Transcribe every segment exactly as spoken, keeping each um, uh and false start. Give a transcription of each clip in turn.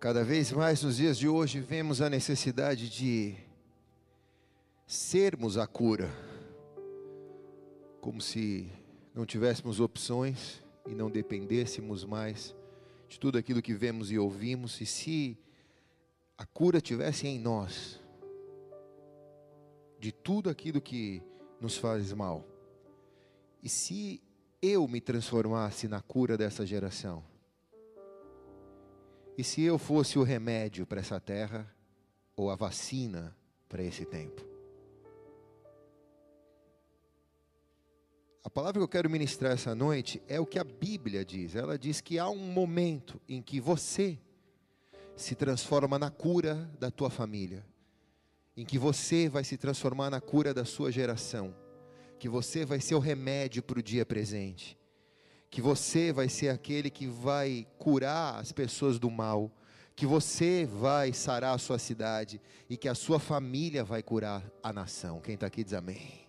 Cada vez mais nos dias de hoje vemos a necessidade de sermos a cura, como se não tivéssemos opções e não dependêssemos mais de tudo aquilo que vemos e ouvimos. E se a cura tivesse em nós, de tudo aquilo que nos faz mal, e se eu me transformasse na cura dessa geração, e se eu fosse o remédio para essa terra, ou a vacina para esse tempo? A palavra que eu quero ministrar essa noite é o que a Bíblia diz. Ela diz que há um momento em que você se transforma na cura da tua família, em que você vai se transformar na cura da sua geração, que você vai ser o remédio para o dia presente, que você vai ser aquele que vai curar as pessoas do mal, que você vai sarar a sua cidade e que a sua família vai curar a nação. Quem está aqui diz amém.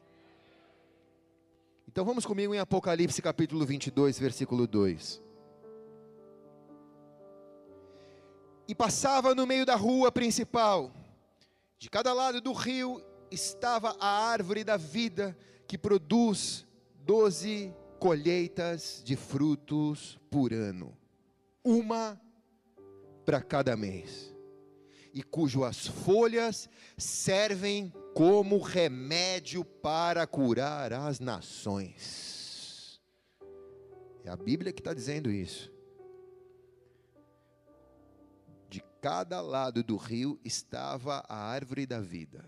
Então vamos comigo em Apocalipse capítulo vinte e dois, versículo dois. E passava no meio da rua principal, de cada lado do rio estava a árvore da vida, que produz doze colheitas de frutos por ano, uma para cada mês, e cujas folhas servem como remédio para curar as nações. É a Bíblia que está dizendo isso. De cada lado do rio estava a árvore da vida,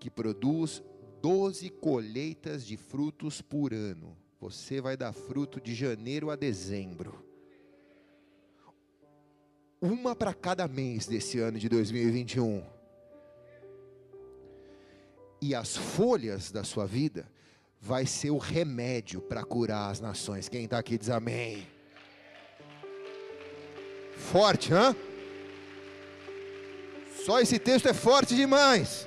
que produz doze colheitas de frutos por ano. Você vai dar fruto de janeiro a dezembro. Uma para cada mês desse ano de dois mil e vinte e um. E as folhas da sua vida vai ser o remédio para curar as nações. Quem está aqui diz amém. Forte, hã? Só esse texto é forte demais.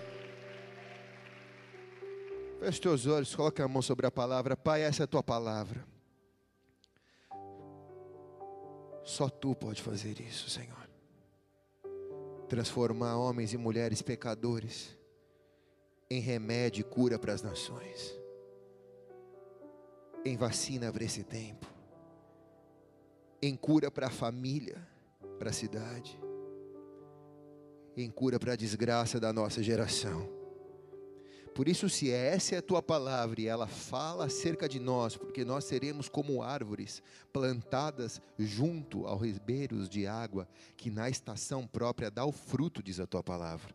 Feche os teus olhos, coloque a mão sobre a palavra. Pai, essa é a tua palavra. Só tu pode fazer isso, Senhor. Transformar homens e mulheres pecadores em remédio e cura para as nações, em vacina para esse tempo, em cura para a família, para a cidade, em cura para a desgraça da nossa geração. Por isso, se essa é a tua palavra e ela fala acerca de nós, porque nós seremos como árvores plantadas junto aos ribeiros de água, que na estação própria dá o fruto, diz a tua palavra.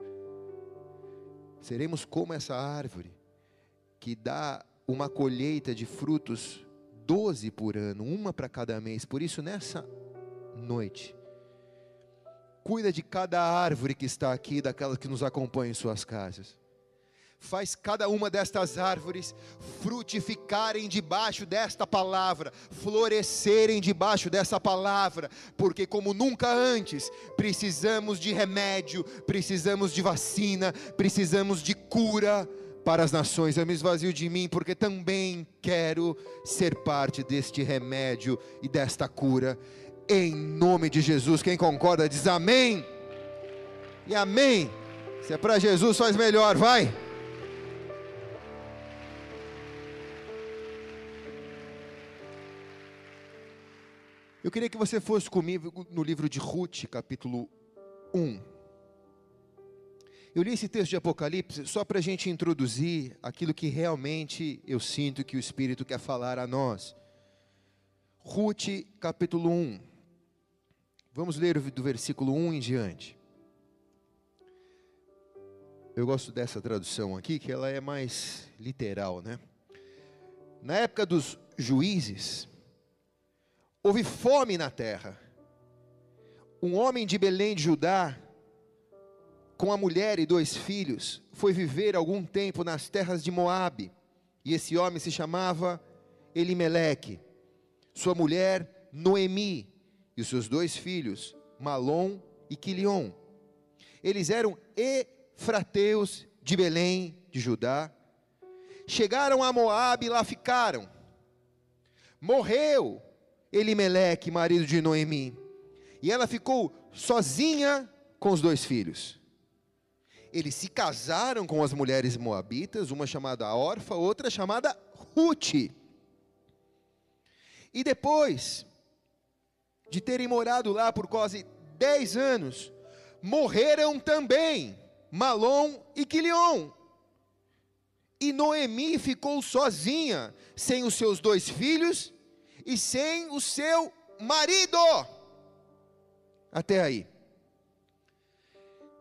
Seremos como essa árvore que dá uma colheita de frutos, doze por ano, uma para cada mês. Por isso, nessa noite, cuida de cada árvore que está aqui, daquelas que nos acompanham em suas casas. Faz cada uma destas árvores frutificarem debaixo desta palavra, florescerem debaixo dessa palavra, porque como nunca antes, precisamos de remédio, precisamos de vacina, precisamos de cura para as nações. Eu me esvazio de mim, porque também quero ser parte deste remédio e desta cura, em nome de Jesus. Quem concorda diz amém, e amém. Se é para Jesus, faz melhor, vai! Eu queria que você fosse comigo no livro de Rute, capítulo um. Eu li esse texto de Apocalipse só para a gente introduzir aquilo que realmente eu sinto que o Espírito quer falar a nós. Rute, capítulo um. Vamos ler do versículo um em diante. Eu gosto dessa tradução aqui, que ela é mais literal, né? Na época dos juízes, houve fome na terra. Um homem de Belém de Judá, com a mulher e dois filhos, foi viver algum tempo nas terras de Moabe. E esse homem se chamava Elimeleque. Sua mulher, Noemi, e os seus dois filhos, Malom e Quilion. Eles eram efrateus de Belém de Judá. Chegaram a Moabe e lá ficaram. Morreu Elimeleque, marido de Noemi, E ela ficou sozinha com os dois filhos. Eles se casaram com as mulheres moabitas, uma chamada Orfa, outra chamada Rute. E depois de terem morado lá por quase dez anos, morreram também Malom e Quilion. E Noemi ficou sozinha, sem os seus dois filhos e sem o seu marido. Até aí.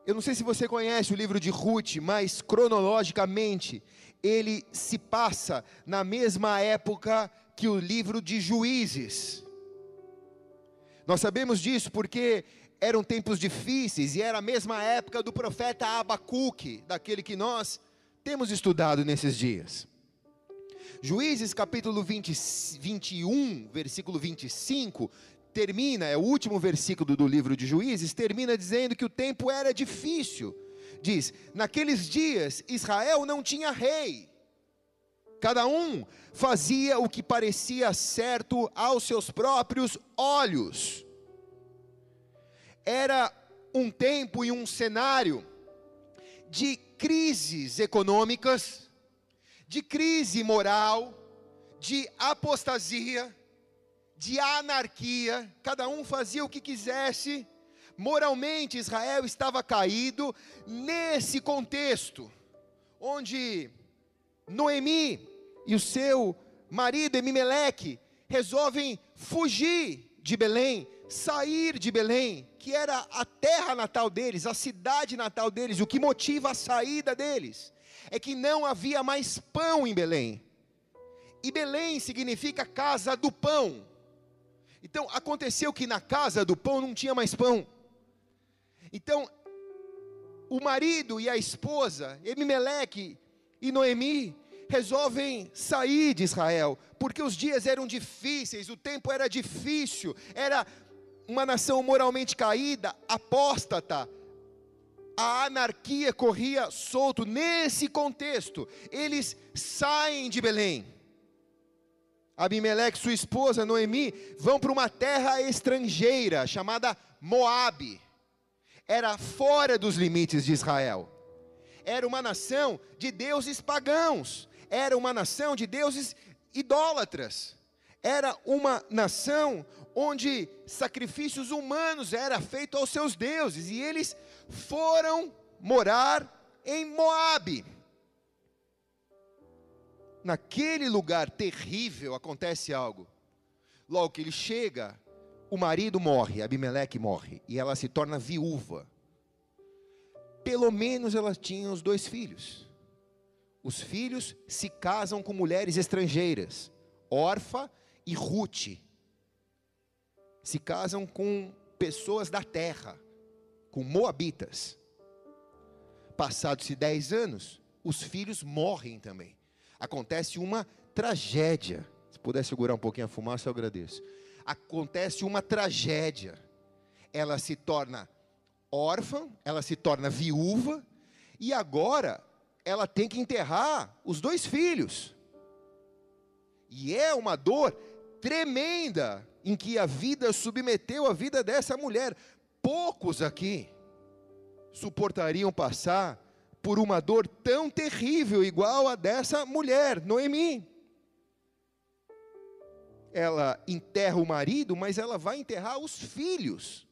Eu não sei se você conhece o livro de Rute, mas cronologicamente ele se passa na mesma época que o livro de Juízes. Nós sabemos disso porque eram tempos difíceis e era a mesma época do profeta Abacuque, daquele que nós temos estudado nesses dias. Juízes capítulo vinte, vinte e um, versículo vinte e cinco... termina, é o último versículo do livro de Juízes, termina dizendo que o tempo era difícil. Diz, naqueles dias Israel não tinha rei, cada um fazia o que parecia certo aos seus próprios olhos. Era um tempo e um cenário de crises econômicas, de crise moral, de apostasia, de anarquia, cada um fazia o que quisesse. Moralmente Israel estava caído. Nesse contexto, onde Noemi e o seu marido Elimeleque resolvem fugir de Belém, sair de Belém, que era a terra natal deles, a cidade natal deles. O que motiva a saída deles é que não havia mais pão em Belém, e Belém significa casa do pão. Então aconteceu que na casa do pão não tinha mais pão. Então o marido e a esposa, Elimeleque e Noemi, resolvem sair de Israel, porque os dias eram difíceis, o tempo era difícil, era uma nação moralmente caída, apóstata, a anarquia corria solto. Nesse contexto, eles saem de Belém. Abimeleque, sua esposa Noemi, vão para uma terra estrangeira chamada Moabe. Era fora dos limites de Israel. Era uma nação de deuses pagãos. Era uma nação de deuses idólatras. Era uma nação onde sacrifícios humanos eram feitos aos seus deuses. E eles foram morar em Moabe. Naquele lugar terrível acontece algo. Logo que ele chega, o marido morre, Abimeleque morre, e ela se torna viúva. Pelo menos ela tinha os dois filhos. Os filhos se casam com mulheres estrangeiras, Orfa e Rute. Se casam com pessoas da terra, com moabitas. Passados-se dez anos, os filhos morrem também. Acontece uma tragédia. Se puder segurar um pouquinho a fumaça, eu agradeço. Acontece uma tragédia. Ela se torna órfã, ela se torna viúva, e agora ela tem que enterrar os dois filhos. E é uma dor tremenda em que a vida submeteu a vida dessa mulher. Poucos aqui suportariam passar por uma dor tão terrível igual a dessa mulher, Noemi. Ela enterra o marido, mas ela vai enterrar os filhos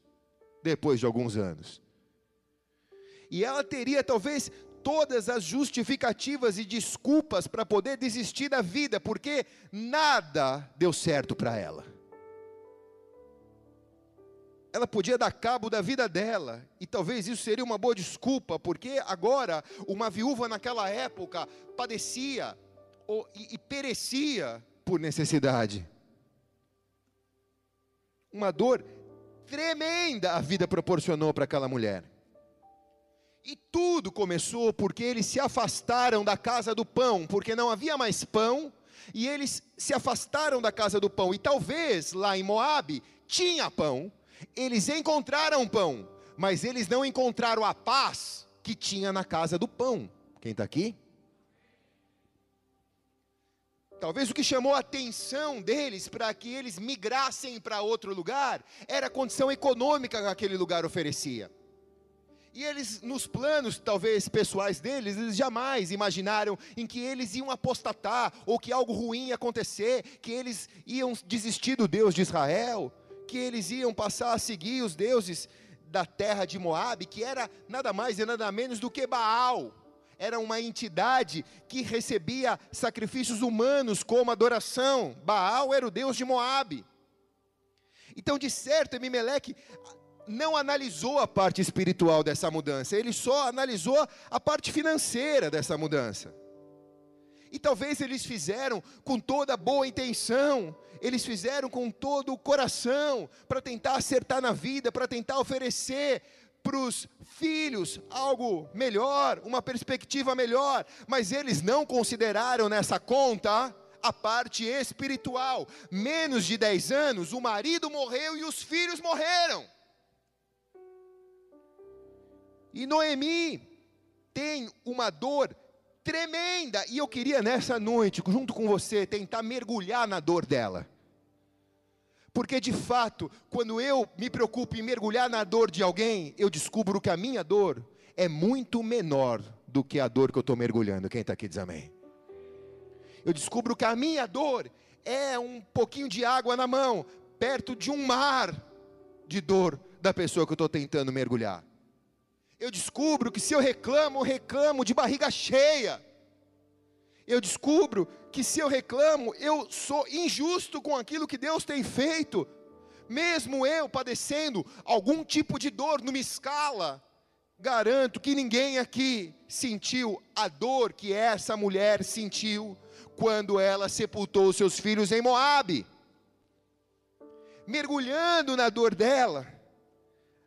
depois de alguns anos. E ela teria talvez todas as justificativas e desculpas para poder desistir da vida, porque nada deu certo para ela. Ela podia dar cabo da vida dela, e talvez isso seria uma boa desculpa, porque agora uma viúva naquela época padecia ou, e, e perecia por necessidade. Uma dor tremenda a vida proporcionou para aquela mulher. E tudo começou porque eles se afastaram da casa do pão, porque não havia mais pão, e eles se afastaram da casa do pão, e talvez lá em Moabe tinha pão. Eles encontraram pão, mas eles não encontraram a paz que tinha na casa do pão. Quem está aqui? Talvez o que chamou a atenção deles para que eles migrassem para outro lugar era a condição econômica que aquele lugar oferecia. E eles, nos planos talvez pessoais deles, eles jamais imaginaram em que eles iam apostatar, ou que algo ruim ia acontecer, que eles iam desistir do Deus de Israel, que eles iam passar a seguir os deuses da terra de Moabe, que era nada mais e nada menos do que Baal. Era uma entidade que recebia sacrifícios humanos como adoração. Baal era o Deus de Moabe. Então, de certo, Elimeleque não analisou a parte espiritual dessa mudança, ele só analisou a parte financeira dessa mudança. E talvez eles fizeram com toda boa intenção, eles fizeram com todo o coração, para tentar acertar na vida, para tentar oferecer para os filhos algo melhor, uma perspectiva melhor, mas eles não consideraram nessa conta a parte espiritual. Menos de dez anos, o marido morreu e os filhos morreram. E Noemi tem uma dor tremenda, e eu queria nessa noite, junto com você, tentar mergulhar na dor dela. Porque de fato, quando eu me preocupo em mergulhar na dor de alguém, eu descubro que a minha dor é muito menor do que a dor que eu estou mergulhando. Quem está aqui diz amém. Eu descubro que a minha dor é um pouquinho de água na mão, perto de um mar de dor da pessoa que eu estou tentando mergulhar. Eu descubro que se eu reclamo, eu reclamo de barriga cheia. Eu descubro que se eu reclamo, eu sou injusto com aquilo que Deus tem feito. Mesmo eu padecendo algum tipo de dor numa escala, garanto que ninguém aqui sentiu a dor que essa mulher sentiu quando ela sepultou seus filhos em Moabe. Mergulhando na dor dela,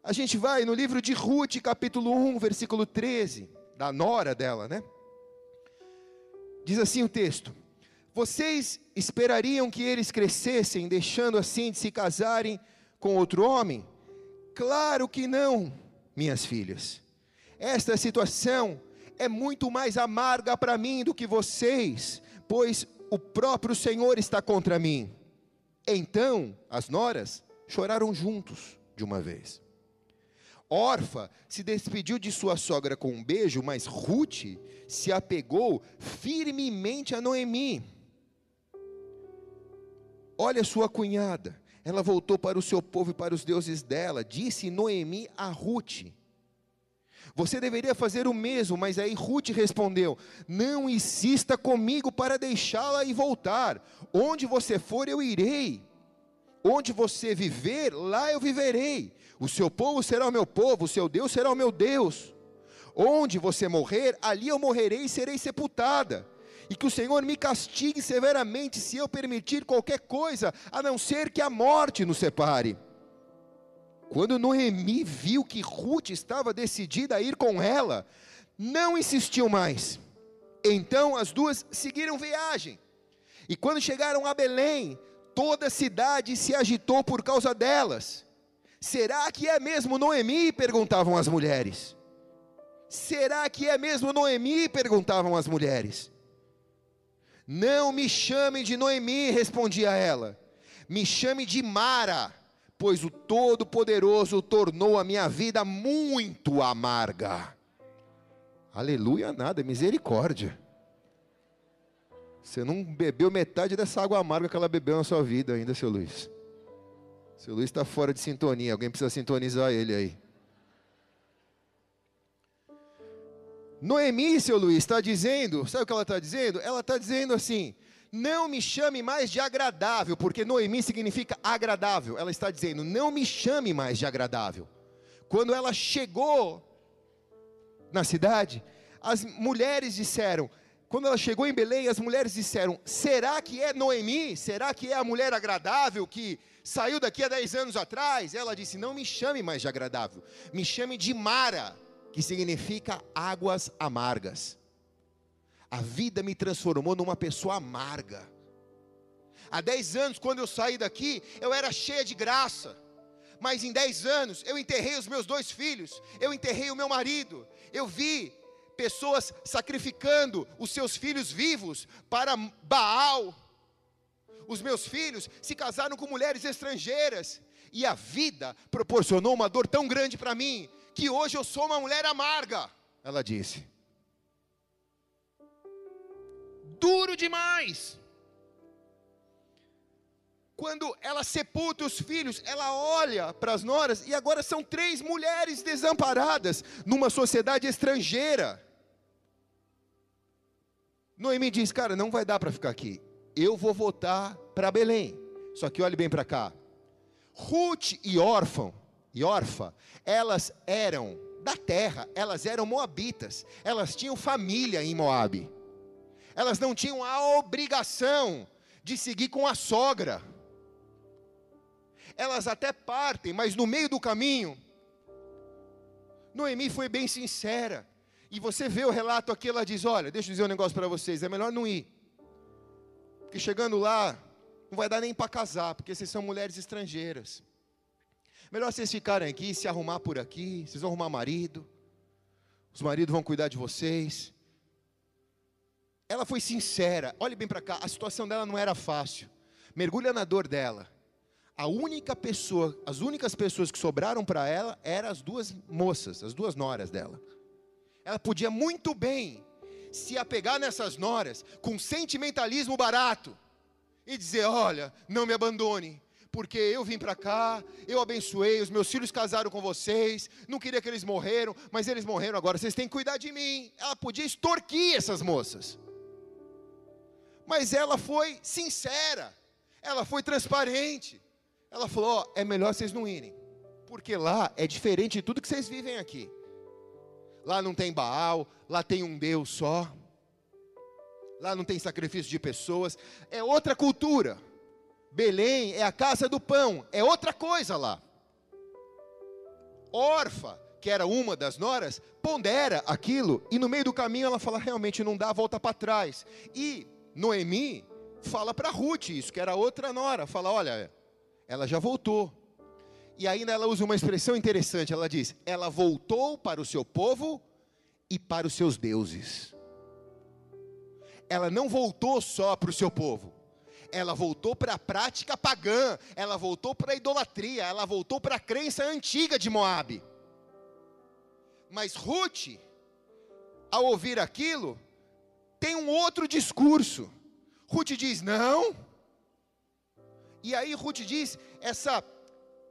a gente vai no livro de Rute, capítulo um, versículo treze, da nora dela, né? Diz assim o texto: vocês esperariam que eles crescessem, deixando assim de se casarem com outro homem? Claro que não, minhas filhas. Esta situação é muito mais amarga para mim do que vocês, pois o próprio Senhor está contra mim. Então, as noras choraram juntos de uma vez. Orfa se despediu de sua sogra com um beijo, mas Rute se apegou firmemente a Noemi. Olha sua cunhada, ela voltou para o seu povo e para os deuses dela, disse Noemi a Rute. Você deveria fazer o mesmo, mas aí Rute respondeu: não insista comigo para deixá-la e voltar. Onde você for eu irei, onde você viver, lá eu viverei. O seu povo será o meu povo, o seu Deus será o meu Deus. Onde você morrer, ali eu morrerei e serei sepultada. E que o Senhor me castigue severamente se eu permitir qualquer coisa, a não ser que a morte nos separe. Quando Noemi viu que Rute estava decidida a ir com ela, não insistiu mais. Então as duas seguiram viagem. E quando chegaram a Belém, toda a cidade se agitou por causa delas. Será que é mesmo Noemi? Perguntavam as mulheres. Será que é mesmo Noemi? Perguntavam as mulheres. Não me chamem de Noemi, respondia ela. Me chame de Mara, pois o Todo-Poderoso tornou a minha vida muito amarga. Aleluia nada, misericórdia. Você não bebeu metade dessa água amarga que ela bebeu na sua vida ainda, seu Luiz. Seu Luiz está fora de sintonia, alguém precisa sintonizar ele aí. Noemi, seu Luiz, está dizendo, sabe o que ela está dizendo? Ela está dizendo assim: não me chame mais de agradável, porque Noemi significa agradável. Ela está dizendo: não me chame mais de agradável. Quando ela chegou na cidade, as mulheres disseram, quando ela chegou em Belém, as mulheres disseram: será que é Noemi? Será que é a mulher agradável que saiu daqui a dez anos atrás? Ela disse: não me chame mais de agradável, me chame de Mara, que significa águas amargas. A vida me transformou numa pessoa amarga. Há dez anos, quando eu saí daqui, eu era cheia de graça, mas em dez anos eu enterrei os meus dois filhos, eu enterrei o meu marido, eu vi pessoas sacrificando os seus filhos vivos para Baal. Os meus filhos se casaram com mulheres estrangeiras, e a vida proporcionou uma dor tão grande para mim, que hoje eu sou uma mulher amarga, ela disse. Duro demais. Quando ela sepulta os filhos, ela olha para as noras, e agora são três mulheres desamparadas, numa sociedade estrangeira. Noemi diz, cara, não vai dar para ficar aqui, eu vou voltar para Belém. Só que olhe bem para cá, Rute e Orfa, e Orfa, elas eram da terra, elas eram moabitas, elas tinham família em Moabe, elas não tinham a obrigação de seguir com a sogra. Elas até partem, mas no meio do caminho, Noemi foi bem sincera, e você vê o relato aqui, ela diz, olha, deixa eu dizer um negócio para vocês, é melhor não ir, porque chegando lá, não vai dar nem para casar, porque vocês são mulheres estrangeiras, melhor vocês ficarem aqui, se arrumar por aqui, vocês vão arrumar marido, os maridos vão cuidar de vocês. Ela foi sincera, olhe bem para cá, a situação dela não era fácil, mergulha na dor dela. A única pessoa, as únicas pessoas que sobraram para ela, eram as duas moças, as duas noras dela. Ela podia muito bem se apegar nessas noras, com sentimentalismo barato, e dizer, olha, não me abandone, porque eu vim para cá, eu abençoei, os meus filhos casaram com vocês, não queria que eles morreram, mas eles morreram agora, vocês têm que cuidar de mim. Ela podia extorquir essas moças, mas ela foi sincera, ela foi transparente, ela falou, ó, é melhor vocês não irem, porque lá é diferente de tudo que vocês vivem aqui, lá não tem Baal, lá tem um Deus só, lá não tem sacrifício de pessoas, é outra cultura, Belém é a casa do pão, é outra coisa lá. Orfa, que era uma das noras, pondera aquilo, e no meio do caminho ela fala, realmente não dá, volta para trás, e Noemi fala para Rute isso, que era outra nora, fala, olha, ela já voltou, e ainda ela usa uma expressão interessante, ela diz, ela voltou para o seu povo e para os seus deuses. Ela não voltou só para o seu povo, ela voltou para a prática pagã, ela voltou para a idolatria, ela voltou para a crença antiga de Moabe. Mas Rute, ao ouvir aquilo, tem um outro discurso. Rute diz, não. E aí Rute diz, essa,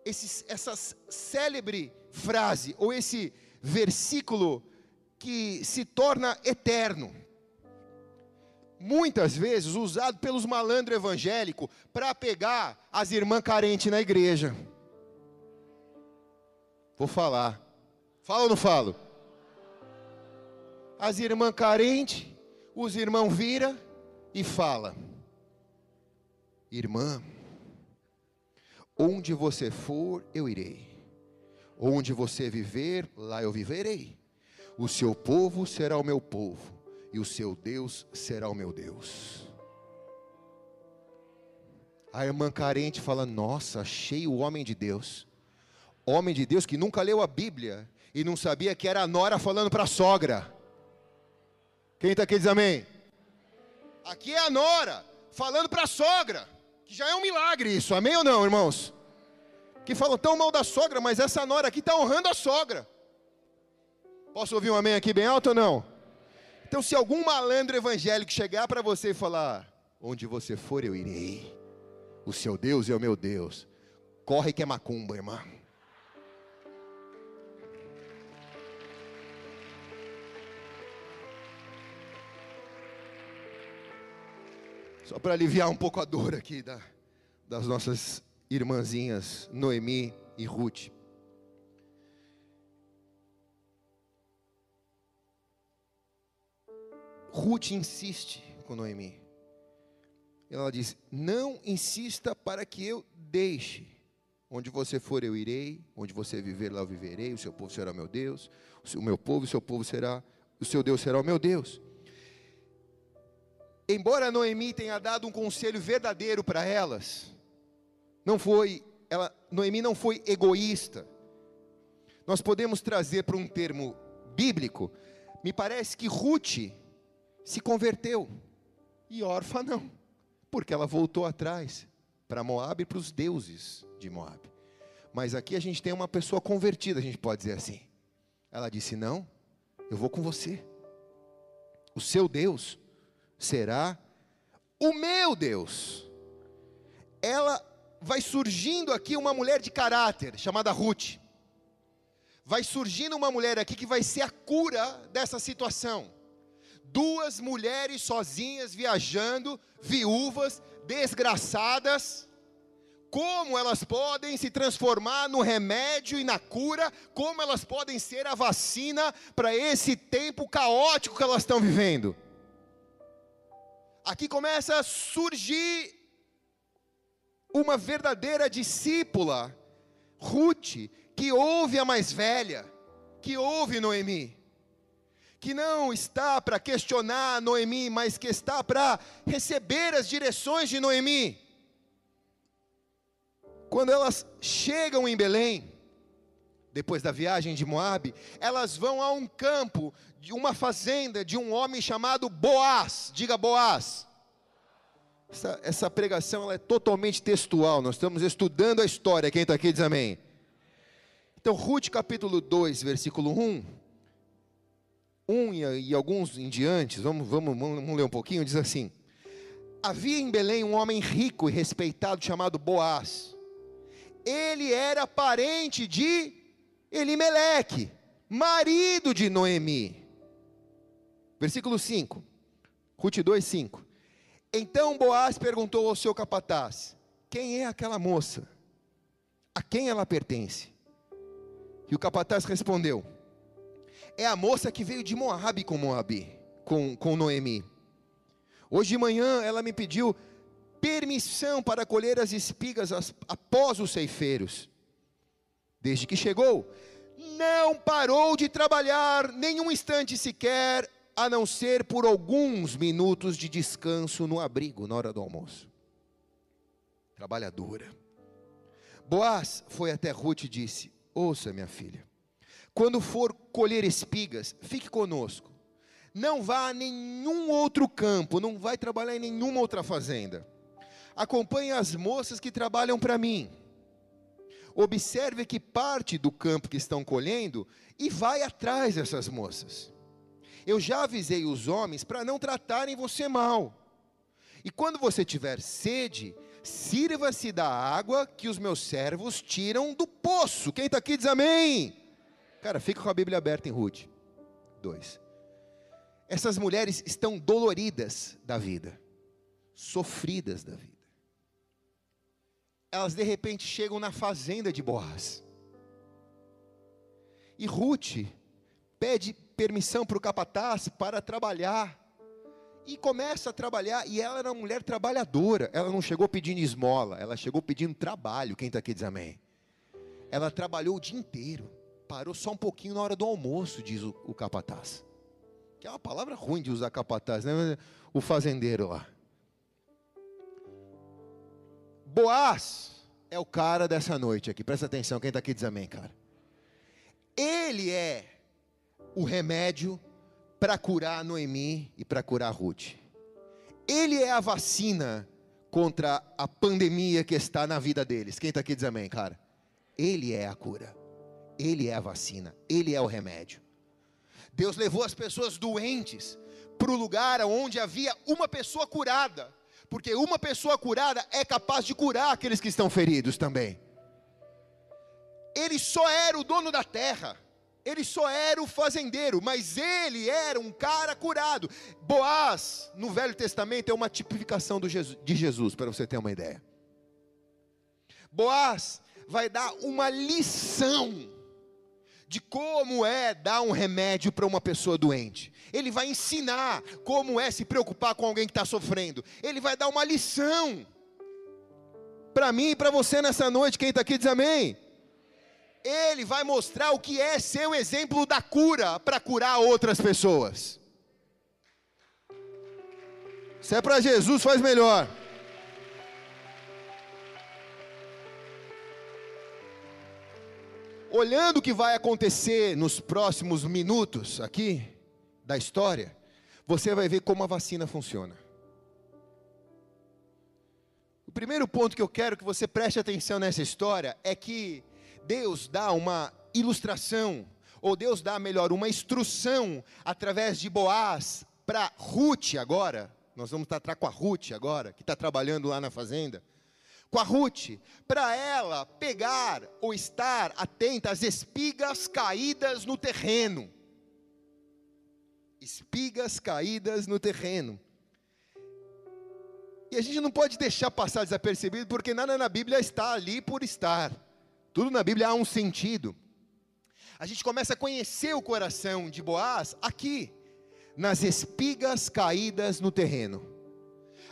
esse, essa célebre frase, ou esse versículo que se torna eterno, muitas vezes usado pelos malandros evangélicos, para pegar as irmãs carentes na igreja. Vou falar, falo ou não falo? As irmãs carentes, os irmãos viram e falam, irmã, onde você for, eu irei, onde você viver, lá eu viverei, o seu povo será o meu povo, e o seu Deus será o meu Deus. A irmã carente fala, nossa, achei o homem de Deus, homem de Deus que nunca leu a Bíblia, e não sabia que era a nora falando para a sogra. Quem está aqui diz amém? Aqui é a nora falando para a sogra, que já é um milagre isso, amém ou não, irmãos? Que falam tão mal da sogra, mas essa nora aqui está honrando a sogra. Posso ouvir um amém aqui bem alto ou não? Então, se algum malandro evangélico chegar para você e falar, onde você for eu irei, o seu Deus é o meu Deus, corre que é macumba, irmã. Só para aliviar um pouco a dor aqui da, das nossas irmãzinhas Noemi e Rute. Rute insiste com Noemi. Ela diz, não insista para que eu deixe. Onde você for eu irei, onde você viver lá eu viverei, o seu povo será meu Deus, o meu povo, o seu povo será, o seu Deus será o meu Deus. Embora Noemi tenha dado um conselho verdadeiro para elas, não foi, ela, Noemi não foi egoísta. Nós podemos trazer para um termo bíblico, Me parece que Rute se converteu, e Orfa não, porque ela voltou atrás, para Moabe e para os deuses de Moabe. Mas aqui a gente tem uma pessoa convertida, a gente pode dizer assim. Ela disse, não, eu vou com você. O seu Deus será o meu Deus. Ela vai surgindo aqui uma mulher de caráter, chamada Rute. Vai surgindo uma mulher aqui que vai ser a cura dessa situação. Duas mulheres sozinhas viajando, viúvas, desgraçadas. Como elas podem se transformar no remédio e na cura, como elas podem ser a vacina para esse tempo caótico que elas estão vivendo. Aqui começa a surgir uma verdadeira discípula, Rute, que ouve a mais velha, que ouve Noemi, que não está para questionar Noemi, mas que está para receber as direções de Noemi. Quando elas chegam em Belém, depois da viagem de Moabe, elas vão a um campo, de uma fazenda de um homem chamado Boaz. Diga Boaz. Essa, essa pregação ela é totalmente textual, nós estamos estudando a história, quem está aqui diz amém. Então Rute capítulo dois, versículo um, um e, e alguns em diante, vamos, vamos, vamos ler um pouquinho, diz assim. Havia em Belém um homem rico e respeitado chamado Boaz. Ele era parente de Elimeleque, marido de Noemi. Versículo cinco, Rute dois, cinco. Então Boaz perguntou ao seu capataz, quem é aquela moça? A quem ela pertence? E o capataz respondeu, é a moça que veio de Moabe com Moabe, com, com Noemi. Hoje de manhã ela me pediu permissão para colher as espigas após os ceifeiros. Desde que chegou, não parou de trabalhar nenhum instante sequer, a não ser por alguns minutos de descanso no abrigo, na hora do almoço. Trabalhadora. Boaz foi até Rute e disse, ouça minha filha, quando for colher espigas, fique conosco. Não vá a nenhum outro campo, não vai trabalhar em nenhuma outra fazenda. Acompanhe as moças que trabalham para mim. Observe que parte do campo que estão colhendo e vai atrás dessas moças. Eu já avisei os homens para não tratarem você mal. E quando você tiver sede, sirva-se da água que os meus servos tiram do poço. Quem está aqui diz amém. Cara, fica com a Bíblia aberta em Rute dois. Essas mulheres estão doloridas da vida, sofridas da vida. Elas de repente chegam na fazenda de Boaz. E Rute pede permissão para o capataz para trabalhar. E começa a trabalhar, e ela era uma mulher trabalhadora. Ela não chegou pedindo esmola, ela chegou pedindo trabalho. Quem está aqui diz amém. Ela trabalhou o dia inteiro, parou só um pouquinho na hora do almoço, diz o, o capataz. Que é uma palavra ruim de usar capataz, né? O fazendeiro lá. Boaz é o cara dessa noite aqui, presta atenção, quem está aqui diz amém, cara. Ele é o remédio para curar Noemi e para curar Rute. Ele é a vacina contra a pandemia que está na vida deles, quem está aqui diz amém, cara. Ele é a cura, ele é a vacina, ele é o remédio. Deus levou as pessoas doentes para o lugar onde havia uma pessoa curada. Porque uma pessoa curada é capaz de curar aqueles que estão feridos também. Ele só era o dono da terra. Ele só era o fazendeiro. Mas ele era um cara curado. Boaz, no Velho Testamento, é uma tipificação do Jesus, de Jesus, para você ter uma ideia. Boaz vai dar uma lição de como é dar um remédio para uma pessoa doente. Ele vai ensinar como é se preocupar com alguém que está sofrendo. Ele vai dar uma lição para mim e para você nessa noite, quem está aqui diz amém. Ele vai mostrar o que é ser o exemplo da cura para curar outras pessoas. Se é para Jesus, faz melhor. Olhando o que vai acontecer nos próximos minutos aqui, da história, você vai ver como a vacina funciona. O primeiro ponto que eu quero que você preste atenção nessa história é que Deus dá uma ilustração, ou Deus dá, melhor, uma instrução através de Boaz para Rute agora. Nós vamos tratar com a Rute agora, que está trabalhando lá na fazenda. Com a Rute, para ela pegar ou estar atenta às espigas caídas no terreno. Espigas caídas no terreno. E a gente não pode deixar passar desapercebido, porque nada na Bíblia está ali por estar. Tudo na Bíblia há um sentido. A gente começa a conhecer o coração de Boaz aqui, nas espigas caídas no terreno.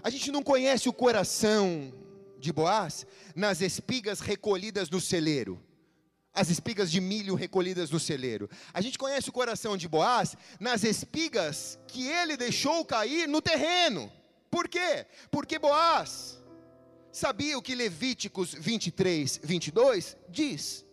A gente não conhece o coração de Boaz nas espigas recolhidas no celeiro, as espigas de milho recolhidas no celeiro. A gente conhece o coração de Boaz nas espigas que ele deixou cair no terreno. Por quê? Porque Boaz sabia o que Levíticos vinte e três, vinte e dois diz: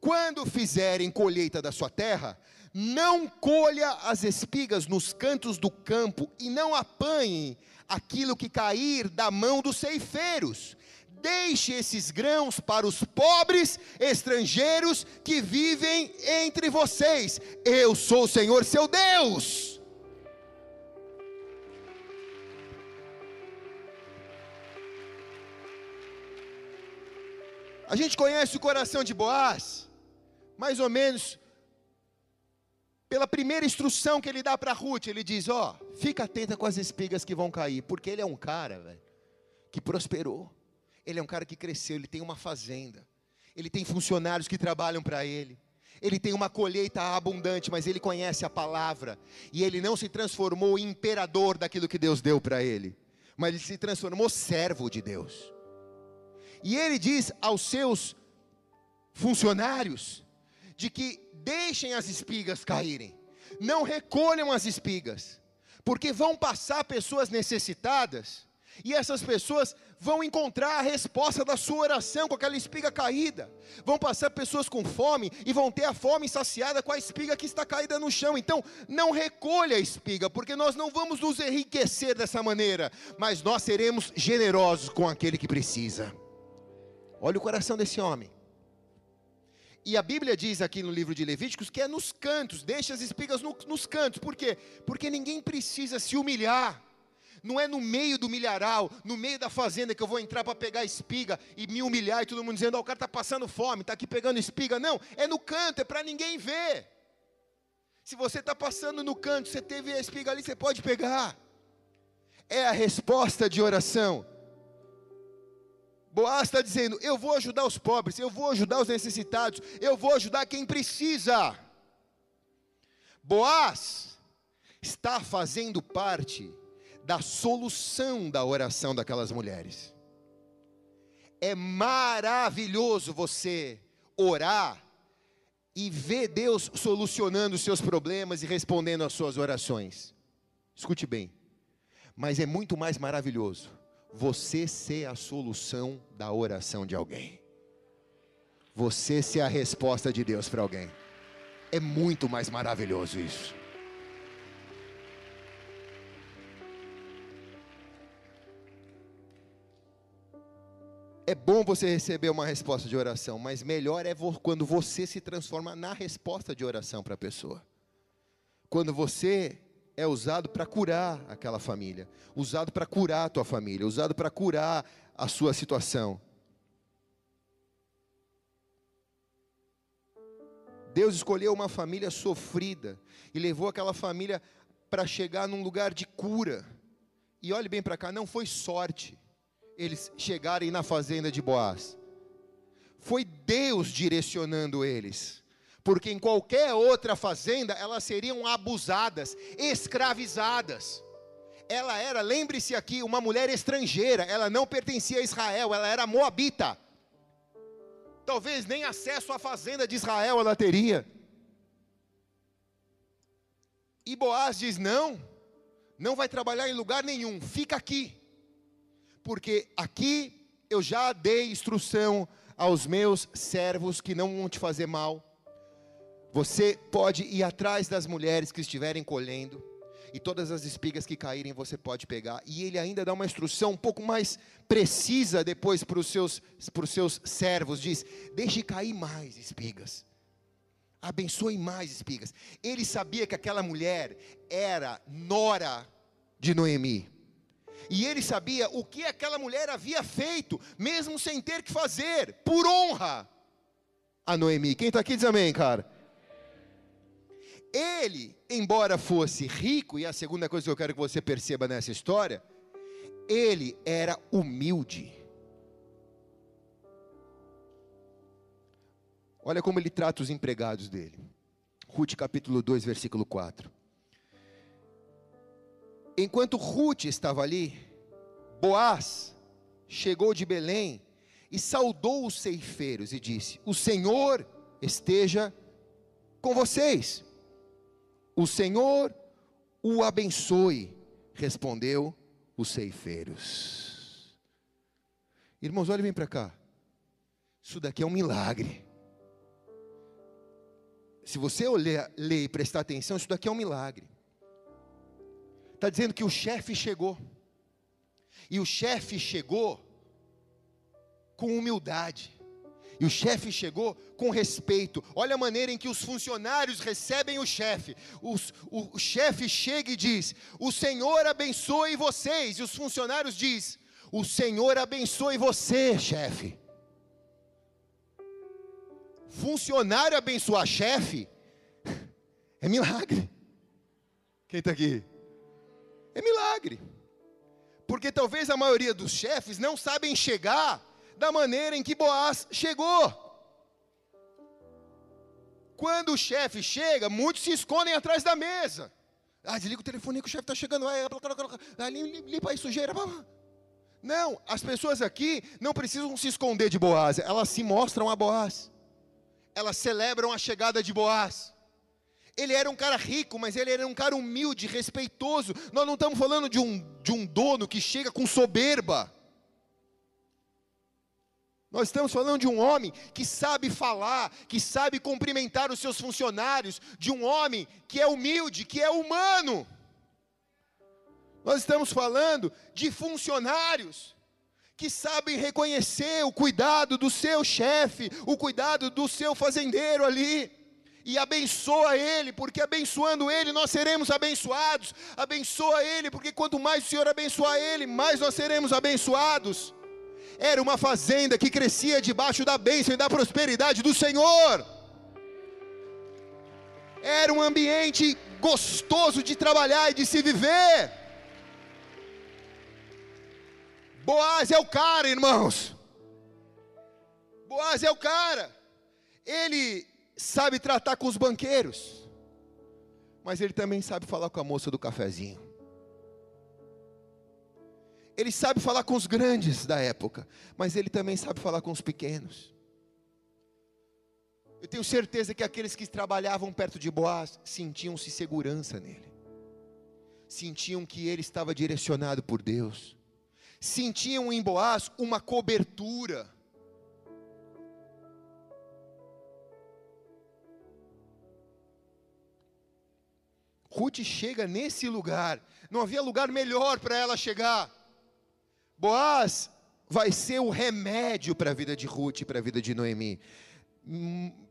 quando fizerem colheita da sua terra, não colha as espigas nos cantos do campo e não apanhem aquilo que cair da mão dos ceifeiros. Deixe esses grãos para os pobres estrangeiros que vivem entre vocês. Eu sou o Senhor seu Deus. A gente conhece o coração de Boaz mais ou menos pela primeira instrução que ele dá para Rute. Ele diz: ó, oh, fica atenta com as espigas que vão cair, porque ele é um cara, velho, que prosperou, ele é um cara que cresceu, ele tem uma fazenda, ele tem funcionários que trabalham para ele, ele tem uma colheita abundante, mas ele conhece a palavra, e ele não se transformou em imperador daquilo que Deus deu para ele, mas ele se transformou servo de Deus. E ele diz aos seus funcionários de que deixem as espigas caírem, não recolham as espigas, porque vão passar pessoas necessitadas, e essas pessoas vão encontrar a resposta da sua oração com aquela espiga caída, vão passar pessoas com fome, e vão ter a fome saciada com a espiga que está caída no chão. Então não recolha a espiga, porque nós não vamos nos enriquecer dessa maneira, mas nós seremos generosos com aquele que precisa. Olha o coração desse homem. E a Bíblia diz aqui no livro de Levíticos que é nos cantos, deixa as espigas no, nos cantos. Por quê? Porque ninguém precisa se humilhar. Não é no meio do milharal, no meio da fazenda que eu vou entrar para pegar espiga e me humilhar e todo mundo dizendo: ó, o cara está passando fome, está aqui pegando espiga. Não, é no canto, é para ninguém ver. Se você está passando no canto, você teve a espiga ali, você pode pegar. É a resposta de oração. Boaz está dizendo: eu vou ajudar os pobres, eu vou ajudar os necessitados, eu vou ajudar quem precisa. Boaz está fazendo parte da solução da oração daquelas mulheres. É maravilhoso você orar e ver Deus solucionando os seus problemas e respondendo às suas orações. Escute bem, mas é muito mais maravilhoso você ser a solução da oração de alguém. Você ser a resposta de Deus para alguém. É muito mais maravilhoso isso. É bom você receber uma resposta de oração, mas melhor é quando você se transforma na resposta de oração para a pessoa. Quando você é usado para curar aquela família, usado para curar a tua família, usado para curar a sua situação. Deus escolheu uma família sofrida e levou aquela família para chegar num lugar de cura. E olhe bem para cá, não foi sorte eles chegarem na fazenda de Boaz. Foi Deus direcionando eles. Porque em qualquer outra fazenda, elas seriam abusadas, escravizadas. Ela era, lembre-se aqui, uma mulher estrangeira, ela não pertencia a Israel, ela era moabita. Talvez nem acesso à fazenda de Israel ela teria. E Boaz diz: não, não vai trabalhar em lugar nenhum, fica aqui. Porque aqui eu já dei instrução aos meus servos que não vão te fazer mal. Você pode ir atrás das mulheres que estiverem colhendo, e todas as espigas que caírem você pode pegar. E ele ainda dá uma instrução um pouco mais precisa depois para os seus, para os seus servos. Diz, deixe cair mais espigas, abençoe mais espigas. Ele sabia que aquela mulher era nora de Noemi, e ele sabia o que aquela mulher havia feito, mesmo sem ter que fazer, por honra a Noemi. Quem está aqui diz amém, cara. Ele, embora fosse rico, e a segunda coisa que eu quero que você perceba nessa história, ele era humilde. Olha como ele trata os empregados dele. Rute capítulo dois, versículo quatro. Enquanto Rute estava ali, Boaz chegou de Belém e saudou os ceifeiros e disse, o Senhor esteja com vocês. O Senhor o abençoe, respondeu os ceifeiros. Irmãos, olhem bem para cá. Isso daqui é um milagre. Se você olhar, ler e prestar atenção, isso daqui é um milagre. Está dizendo que o chefe chegou. E o chefe chegou com humildade. E o chefe chegou com respeito. Olha a maneira em que os funcionários recebem o chefe. Os, o o chefe chega e diz, o Senhor abençoe vocês. E os funcionários diz, o Senhor abençoe você, chefe. Funcionário abençoar chefe é milagre. Quem está aqui? É milagre. Porque talvez a maioria dos chefes não sabem chegar da maneira em que Boaz chegou. Quando o chefe chega, muitos se escondem atrás da mesa. Ah, desliga o telefone que o chefe está chegando. Ah, limpa aí sujeira. Não, as pessoas aqui não precisam se esconder de Boaz. Elas se mostram a Boaz. Elas celebram a chegada de Boaz. Ele era um cara rico, mas ele era um cara humilde, respeitoso. Nós não estamos falando de um, de um dono que chega com soberba. Nós estamos falando de um homem que sabe falar, que sabe cumprimentar os seus funcionários, de um homem que é humilde, que é humano. Nós estamos falando de funcionários que sabem reconhecer o cuidado do seu chefe, o cuidado do seu fazendeiro ali, e abençoa ele, porque abençoando ele nós seremos abençoados. Abençoa ele, porque quanto mais o Senhor abençoar ele, mais nós seremos abençoados. Era uma fazenda que crescia debaixo da bênção e da prosperidade do Senhor. Era um ambiente gostoso de trabalhar e de se viver. Boaz é o cara, irmãos. Boaz é o cara. Ele sabe tratar com os banqueiros, mas ele também sabe falar com a moça do cafezinho. Ele sabe falar com os grandes da época, mas ele também sabe falar com os pequenos. Eu tenho certeza que aqueles que trabalhavam perto de Boaz sentiam-se segurança nele. Sentiam que ele estava direcionado por Deus. Sentiam em Boaz uma cobertura. Rute chega nesse lugar. Não havia lugar melhor para ela chegar. Boaz vai ser o remédio para a vida de Rute e para a vida de Noemi.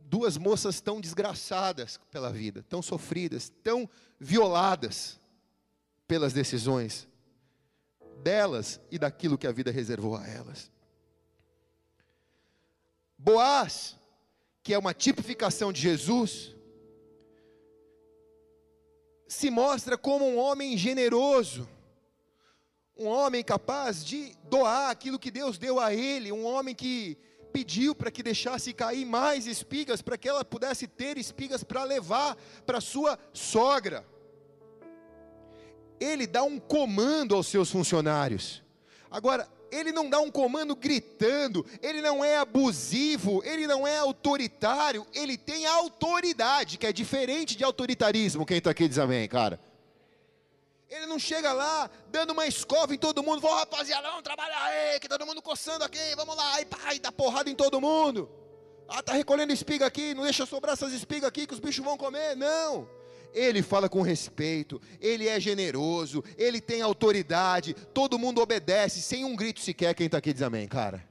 Duas moças tão desgraçadas pela vida, tão sofridas, tão violadas pelas decisões delas e daquilo que a vida reservou a elas. Boaz, que é uma tipificação de Jesus, se mostra como um homem generoso, um homem capaz de doar aquilo que Deus deu a ele, um homem que pediu para que deixasse cair mais espigas, para que ela pudesse ter espigas para levar para sua sogra. Ele dá um comando aos seus funcionários. Agora, ele não dá um comando gritando, ele não é abusivo, ele não é autoritário, ele tem autoridade, que é diferente de autoritarismo. Quem está aqui diz amém, cara. Ele não chega lá dando uma escova em todo mundo, vamos rapaziada, vamos trabalhar aí, que todo mundo coçando aqui, vamos lá, e pá, e dá porrada em todo mundo. Ah, está recolhendo espiga aqui, não deixa sobrar essas espigas aqui que os bichos vão comer. Não. Ele fala com respeito, ele é generoso, ele tem autoridade, todo mundo obedece, sem um grito sequer. Quem está aqui diz amém, cara.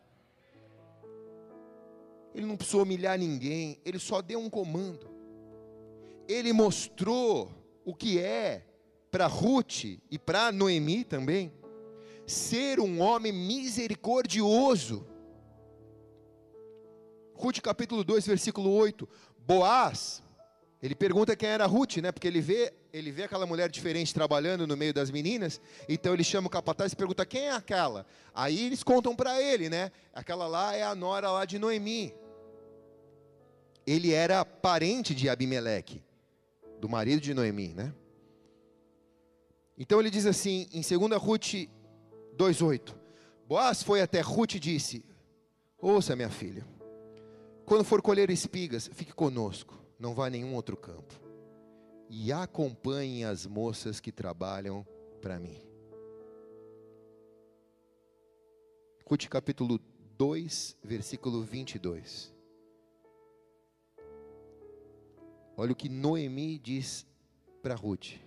Ele não precisou humilhar ninguém, ele só deu um comando. Ele mostrou o que é para Rute e para Noemi também, ser um homem misericordioso. Rute capítulo dois, versículo oito, Boaz, ele pergunta quem era Rute, né? Porque ele vê, ele vê aquela mulher diferente trabalhando no meio das meninas, então ele chama o capataz e pergunta quem é aquela? Aí eles contam para ele, né? Aquela lá é a nora lá de Noemi. Ele era parente de Elimeleque, do marido de Noemi, né? Então ele diz assim, em segunda Rute dois, oito, Boaz foi até Rute e disse, ouça minha filha, quando for colher espigas, fique conosco, não vá a nenhum outro campo, e acompanhe as moças que trabalham para mim. Rute capítulo dois, versículo vinte e dois, olha o que Noemi diz para Rute.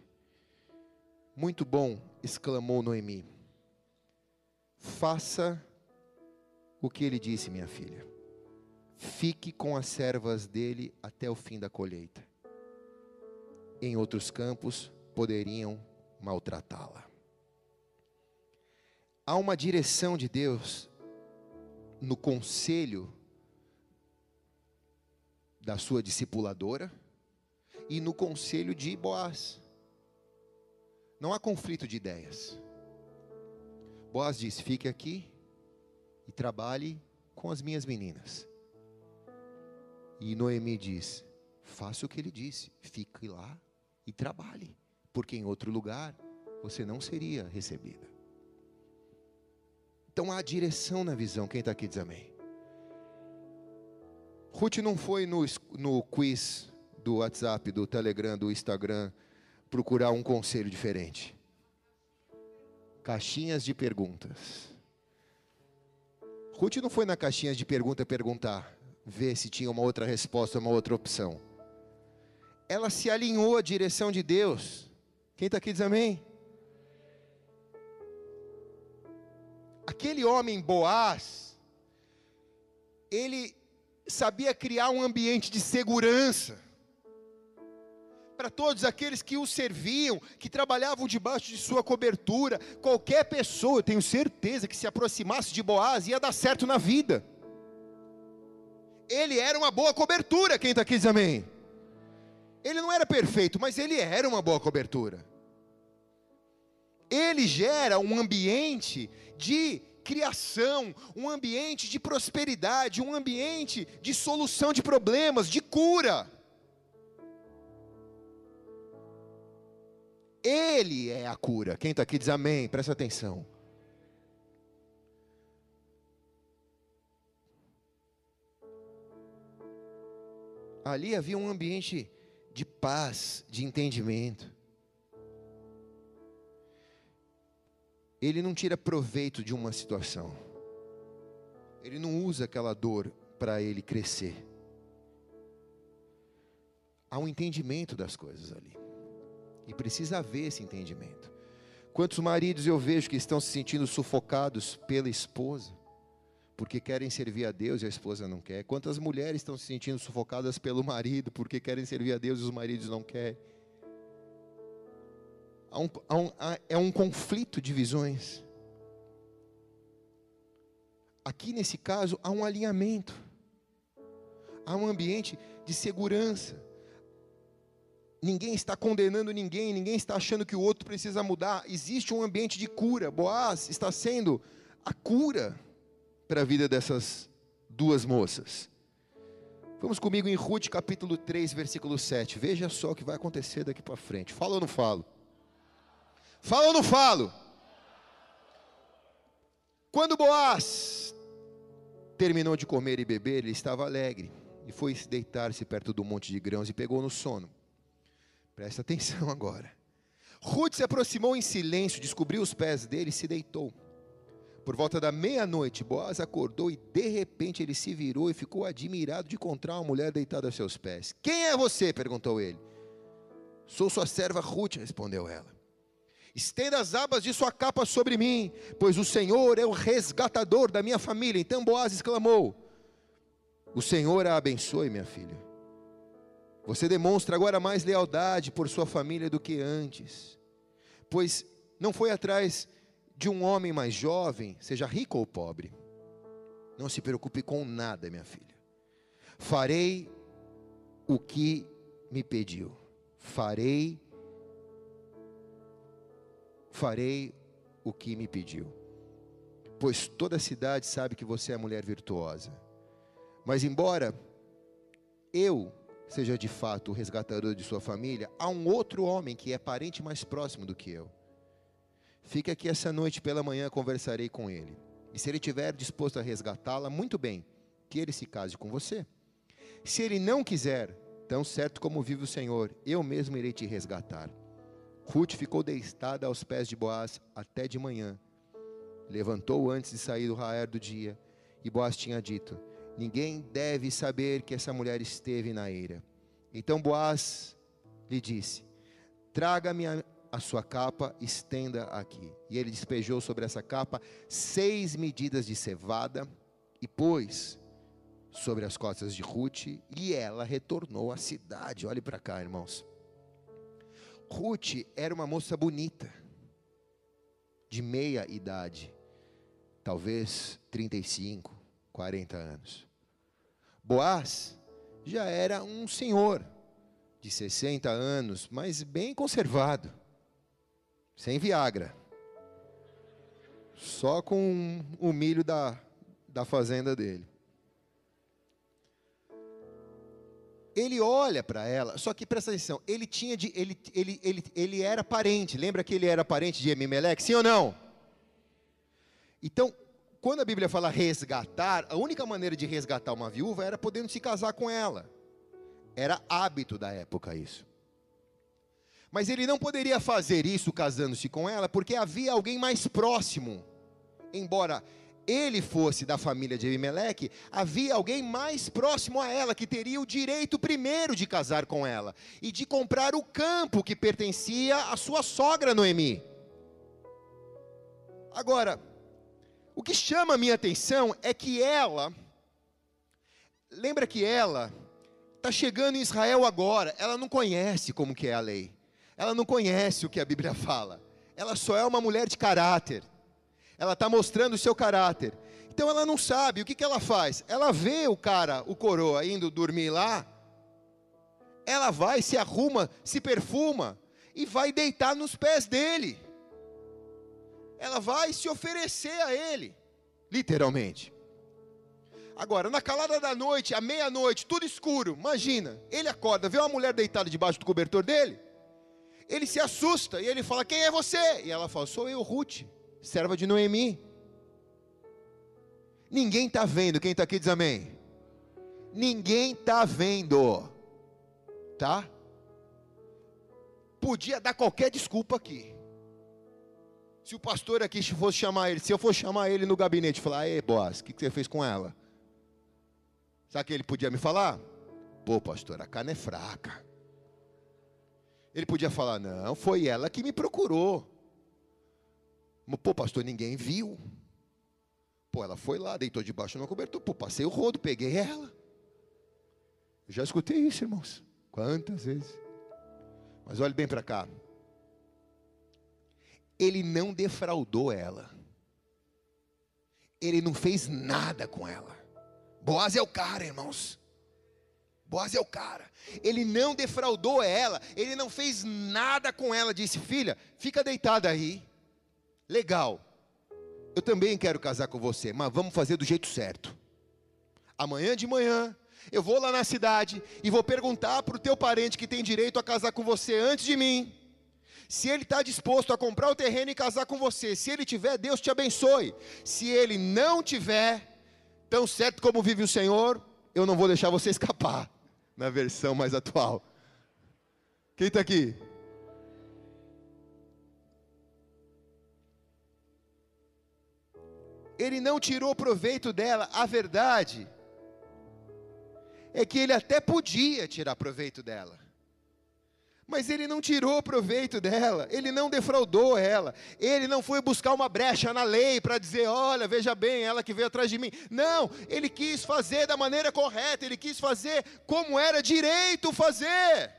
Muito bom, exclamou Noemi, faça o que ele disse, minha filha, fique com as servas dele até o fim da colheita, em outros campos poderiam maltratá-la. Há uma direção de Deus no conselho da sua discipuladora e no conselho de Boaz. Não há conflito de ideias. Boaz diz, fique aqui e trabalhe com as minhas meninas. E Noemi diz, faça o que ele disse, fique lá e trabalhe, porque em outro lugar você não seria recebida. Então há direção na visão. Quem está aqui diz amém. Rute não foi no, no quiz do WhatsApp, do Telegram, do Instagram, procurar um conselho diferente. Caixinhas de perguntas. Rute não foi na caixinha de pergunta perguntar, ver se tinha uma outra resposta, uma outra opção. Ela se alinhou à direção de Deus. Quem está aqui diz amém? Aquele homem Boaz, ele sabia criar um ambiente de segurança para todos aqueles que o serviam, que trabalhavam debaixo de sua cobertura. Qualquer pessoa, eu tenho certeza, que se aproximasse de Boaz, ia dar certo na vida. Ele era uma boa cobertura. Quem está aqui diz amém. Ele não era perfeito, mas ele era uma boa cobertura. Ele gera um ambiente de criação, um ambiente de prosperidade, um ambiente de solução de problemas, de cura. Ele é a cura. Quem está aqui diz amém, presta atenção. Ali havia um ambiente de paz, de entendimento. Ele não tira proveito de uma situação. Ele não usa aquela dor para ele crescer. Há um entendimento das coisas ali. E precisa haver esse entendimento. Quantos maridos eu vejo que estão se sentindo sufocados pela esposa, porque querem servir a Deus e a esposa não quer. Quantas mulheres estão se sentindo sufocadas pelo marido, porque querem servir a Deus e os maridos não querem. Há um, há um, há, é um conflito de visões. Aqui nesse caso há um alinhamento. Há um ambiente de segurança. Ninguém está condenando ninguém, ninguém está achando que o outro precisa mudar. Existe um ambiente de cura. Boaz está sendo a cura para a vida dessas duas moças. Vamos comigo em Rute capítulo três, versículo sete. Veja só o que vai acontecer daqui para frente. Falo ou não falo? Falo ou não falo? Quando Boaz terminou de comer e beber, ele estava alegre e foi deitar-se perto do monte de grãos e pegou no sono. Presta atenção agora. Rute se aproximou em silêncio, descobriu os pés dele e se deitou. Por volta da meia-noite, Boaz acordou e de repente ele se virou e ficou admirado de encontrar uma mulher deitada aos seus pés. Quem é você? Perguntou ele. Sou sua serva Rute, respondeu ela. Estenda as abas de sua capa sobre mim, pois o Senhor é o resgatador da minha família. Então Boaz exclamou: o Senhor a abençoe, minha filha. Você demonstra agora mais lealdade por sua família do que antes, pois não foi atrás de um homem mais jovem, seja rico ou pobre. Não se preocupe com nada, minha filha. Farei o que me pediu. Farei, farei o que me pediu. Pois toda a cidade sabe que você é mulher virtuosa. Mas embora eu seja de fato o resgatador de sua família, há um outro homem que é parente mais próximo do que eu. Fique aqui essa noite, pela manhã conversarei com ele. E se ele estiver disposto a resgatá-la, muito bem, que ele se case com você. Se ele não quiser, tão certo como vive o Senhor, eu mesmo irei te resgatar. Rute ficou deitada aos pés de Boaz até de manhã. Levantou antes de sair do raiar do dia. E Boaz tinha dito: ninguém deve saber que essa mulher esteve na eira. Então Boaz lhe disse: traga-me a a sua capa, estenda aqui. E ele despejou sobre essa capa seis medidas de cevada e pôs sobre as costas de Rute, e ela retornou à cidade. Olhe para cá, irmãos. Rute era uma moça bonita, de meia idade, talvez trinta e cinco, quarenta anos. Boaz já era um senhor de sessenta anos, mas bem conservado. Sem Viagra, só com o milho da, da fazenda dele. Ele olha para ela, só que presta atenção, ele, tinha de, ele, ele, ele, ele era parente, lembra que ele era parente de Elimeleque, sim ou não? Então, quando a Bíblia fala resgatar, a única maneira de resgatar uma viúva era podendo se casar com ela. Era hábito da época isso. Mas ele não poderia fazer isso casando-se com ela, porque havia alguém mais próximo. Embora ele fosse da família de Elimeleque, havia alguém mais próximo a ela, que teria o direito primeiro de casar com ela, e de comprar o campo que pertencia à sua sogra Noemi. Agora, o que chama a minha atenção é que ela, lembra que ela está chegando em Israel agora, ela não conhece como que é a lei. Ela não conhece o que a Bíblia fala. Ela só é uma mulher de caráter. Ela está mostrando o seu caráter. Então ela não sabe. O que, que ela faz? Ela vê o cara, o coroa, indo dormir lá. Ela vai, se arruma, se perfuma e vai deitar nos pés dele. Ela vai se oferecer a ele, literalmente. Agora, na calada da noite, à meia-noite, tudo escuro. Imagina, ele acorda, vê uma mulher deitada debaixo do cobertor dele. Ele se assusta e ele fala: quem é você? E ela fala: sou eu, Rute, serva de Noemi. Ninguém está vendo. Quem está aqui diz amém. Ninguém está vendo, tá? Podia dar qualquer desculpa aqui. Se o pastor aqui fosse chamar ele, se eu fosse chamar ele no gabinete e falar: ei, Boaz, o que, que você fez com ela? Sabe o que ele podia me falar? Pô, pastor, a carne é fraca. Ele podia falar: não, foi ela que me procurou. Pô, pastor, ninguém viu. Pô, ela foi lá, deitou debaixo de uma cobertura. Pô, passei o rodo, peguei ela. Eu já escutei isso, irmãos. Quantas vezes. Mas olhe bem para cá. Ele não defraudou ela. Ele não fez nada com ela. Boaz é o cara, irmãos. Boaz é o cara, ele não defraudou ela, ele não fez nada com ela, disse: filha, fica deitada aí, legal, eu também quero casar com você, mas vamos fazer do jeito certo. Amanhã de manhã, eu vou lá na cidade e vou perguntar para o teu parente que tem direito a casar com você antes de mim, se ele está disposto a comprar o terreno e casar com você. Se ele tiver, Deus te abençoe. Se ele não tiver, tão certo como vive o Senhor, eu não vou deixar você escapar. Na versão mais atual. Quem está aqui? ele não tirou proveito dela. A verdade é que ele até podia tirar proveito dela, mas ele não tirou proveito dela, ele não defraudou ela, ele não foi buscar uma brecha na lei para dizer, olha, veja bem, ela que veio atrás de mim. Não, ele quis fazer da maneira correta, ele quis fazer como era direito fazer.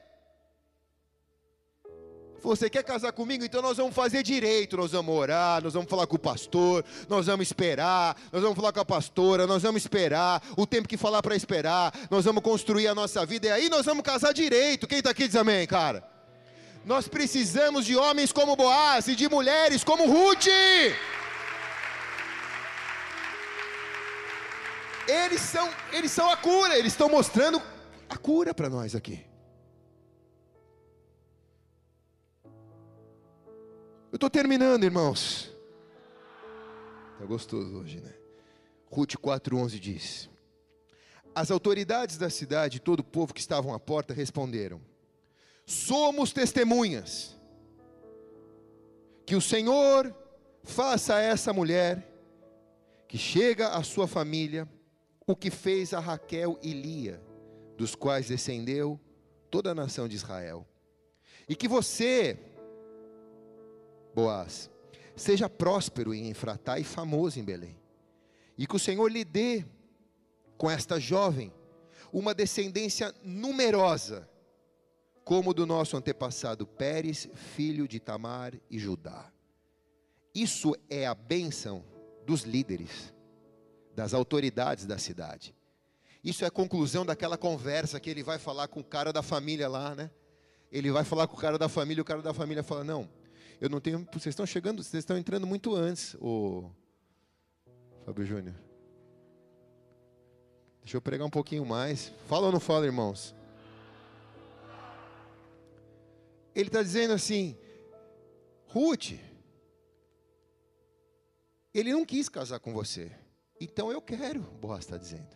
Você quer casar comigo? Então nós vamos fazer direito, nós vamos orar, nós vamos falar com o pastor, nós vamos esperar, nós vamos falar com a pastora, nós vamos esperar, o tempo que falar para esperar, nós vamos construir a nossa vida, e aí nós vamos casar direito. Quem está aqui diz amém, cara? Nós precisamos de homens como Boaz e de mulheres como Rute. Eles são, eles são a cura, eles estão mostrando a cura para nós aqui. Eu estou terminando, irmãos. Está gostoso hoje, né? Rute quatro, onze diz: as autoridades da cidade e todo o povo que estavam à porta responderam: somos testemunhas que o Senhor faça a essa mulher que chega à sua família o que fez a Raquel e Lia, dos quais descendeu toda a nação de Israel, e que você, Boaz, seja próspero em Efratá e famoso em Belém, e que o Senhor lhe dê, com esta jovem, uma descendência numerosa, como do nosso antepassado Pérez, filho de Tamar e Judá. Isso é a bênção dos líderes, das autoridades da cidade. Isso é a conclusão daquela conversa que ele vai falar com o cara da família lá, né? Ele vai falar com o cara da família, o cara da família fala, não, eu não tenho, vocês estão chegando, vocês estão entrando muito antes, ô Fábio Júnior. Deixa eu pregar um pouquinho mais. Fala ou não fala, irmãos? Ele está dizendo assim, Rute, ele não quis casar com você, então eu quero, Boaz está dizendo.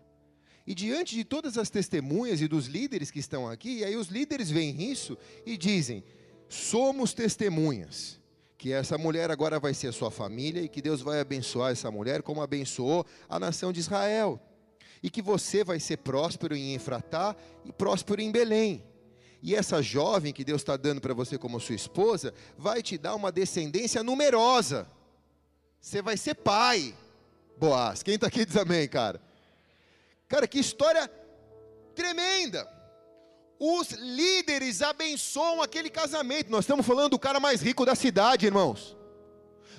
E diante de todas as testemunhas e dos líderes que estão aqui, e aí os líderes veem isso e dizem, somos testemunhas que essa mulher agora vai ser sua família e que Deus vai abençoar essa mulher como abençoou a nação de Israel. E que você vai ser próspero em Efratá e próspero em Belém. E essa jovem que Deus está dando para você como sua esposa vai te dar uma descendência numerosa. Você vai ser pai, Boaz. Quem está aqui diz amém, cara? Cara, que história tremenda! Os líderes abençoam aquele casamento. Nós estamos falando do cara mais rico da cidade, irmãos.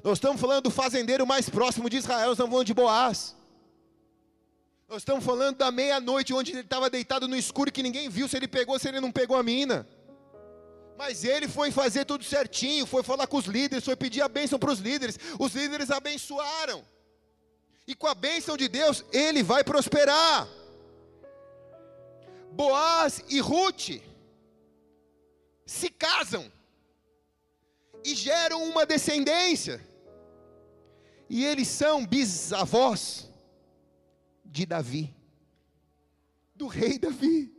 Nós estamos falando do fazendeiro mais próximo de Israel. Nós estamos falando de Boaz. Nós estamos falando da meia-noite, onde ele estava deitado no escuro, que ninguém viu se ele pegou, se ele não pegou a mina. Mas ele foi fazer tudo certinho, foi falar com os líderes, foi pedir a bênção para os líderes. Os líderes abençoaram. E com a bênção de Deus, ele vai prosperar. Boaz e Rute se casam e geram uma descendência, e eles são bisavós de Davi, do rei Davi.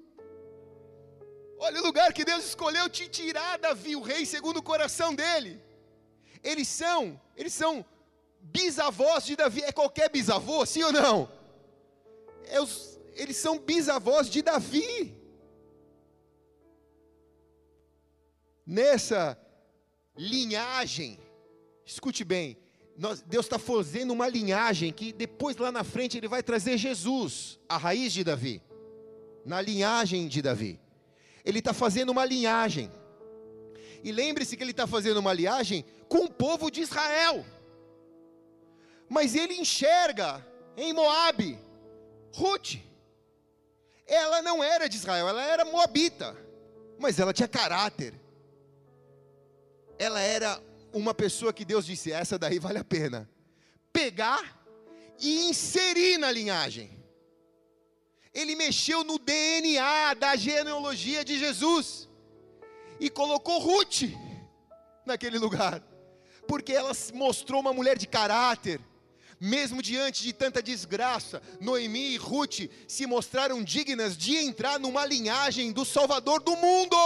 Olha o lugar que Deus escolheu te tirar, Davi, o rei segundo o coração dele. Eles são, eles são bisavós de Davi. É qualquer bisavô, sim ou não? É os Eles são bisavós de Davi. Nessa linhagem, escute bem, nós, Deus está fazendo uma linhagem que depois lá na frente Ele vai trazer Jesus, a raiz de Davi, na linhagem de Davi. Ele está fazendo uma linhagem. E lembre-se que Ele está fazendo uma linhagem com o povo de Israel. Mas Ele enxerga em Moabe, Rute. Ela não era de Israel, ela era moabita, mas ela tinha caráter. Ela era uma pessoa que Deus disse, essa daí vale a pena pegar e inserir na linhagem. Ele mexeu no D N A da genealogia de Jesus e colocou Rute naquele lugar, porque ela mostrou uma mulher de caráter. Mesmo diante de tanta desgraça, Noemi e Rute se mostraram dignas de entrar numa linhagem do Salvador do mundo.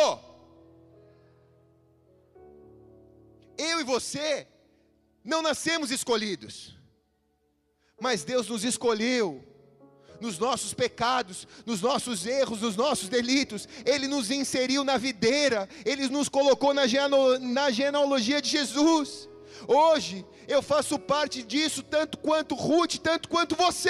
Eu e você não nascemos escolhidos, Mas Deus nos escolheu, nos nossos pecados, nos nossos erros, nos nossos delitos. Ele nos inseriu na videira, Ele nos colocou na, genealo, na genealogia de Jesus. Hoje eu faço parte disso tanto quanto Rute, tanto quanto você.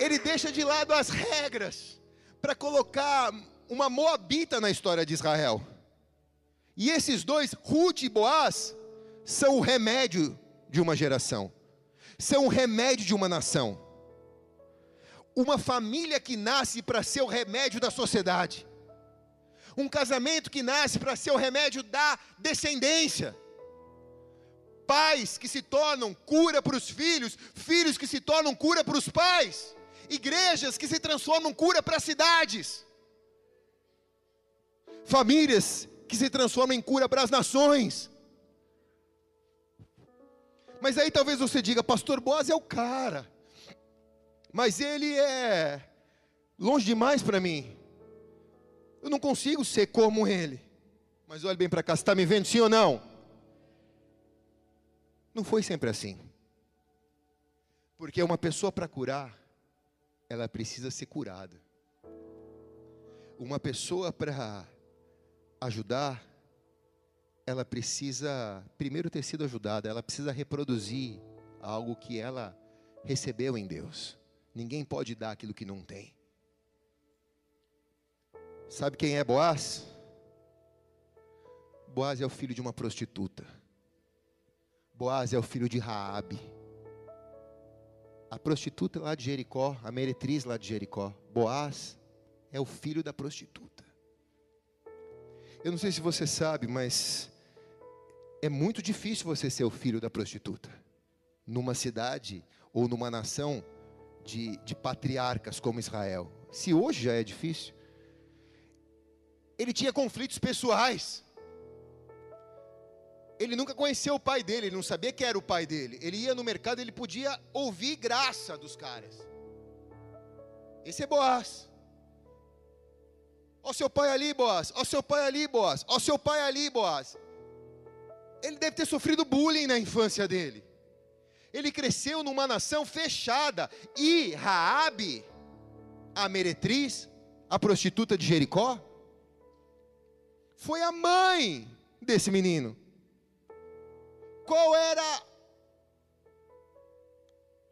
Ele deixa de lado as regras para colocar uma moabita na história de Israel. E esses dois, Rute e Boaz, são o remédio de uma geração, são o remédio de uma nação. Uma família que nasce para ser o remédio da sociedade. Um casamento que nasce para ser o remédio da descendência. Pais que se tornam cura para os filhos, filhos que se tornam cura para os pais. Igrejas que se transformam cura para as cidades. Famílias que se transformam em cura para as nações. Mas aí talvez você diga, pastor Boaz é o cara, mas ele é longe demais para mim, eu não consigo ser como ele. Mas olhe bem para cá, você está me vendo, sim ou não? Não foi sempre assim. Porque uma pessoa para curar, ela precisa ser curada. Uma pessoa para ajudar, ela precisa primeiro ter sido ajudada, ela precisa reproduzir algo que ela recebeu em Deus. Ninguém pode dar aquilo que não tem. Sabe quem é Boaz? Boaz é o filho de uma prostituta. Boaz é o filho de Raabe. A prostituta lá de Jericó, a meretriz lá de Jericó. Boaz é o filho da prostituta. Eu não sei se você sabe, mas é muito difícil você ser o filho da prostituta numa cidade ou numa nação De, de patriarcas como Israel. Se hoje já é difícil, ele tinha conflitos pessoais. Ele nunca conheceu o pai dele, ele não sabia quem era o pai dele. Ele ia no mercado, ele podia ouvir graça dos caras. Esse é Boaz. Ó seu pai ali, Boaz. Ó seu pai ali, Boaz. Ó seu pai ali, Boaz. Ele deve ter sofrido bullying na infância dele. Ele cresceu numa nação fechada. E Raabe, a meretriz, a prostituta de Jericó, foi a mãe desse menino. Qual era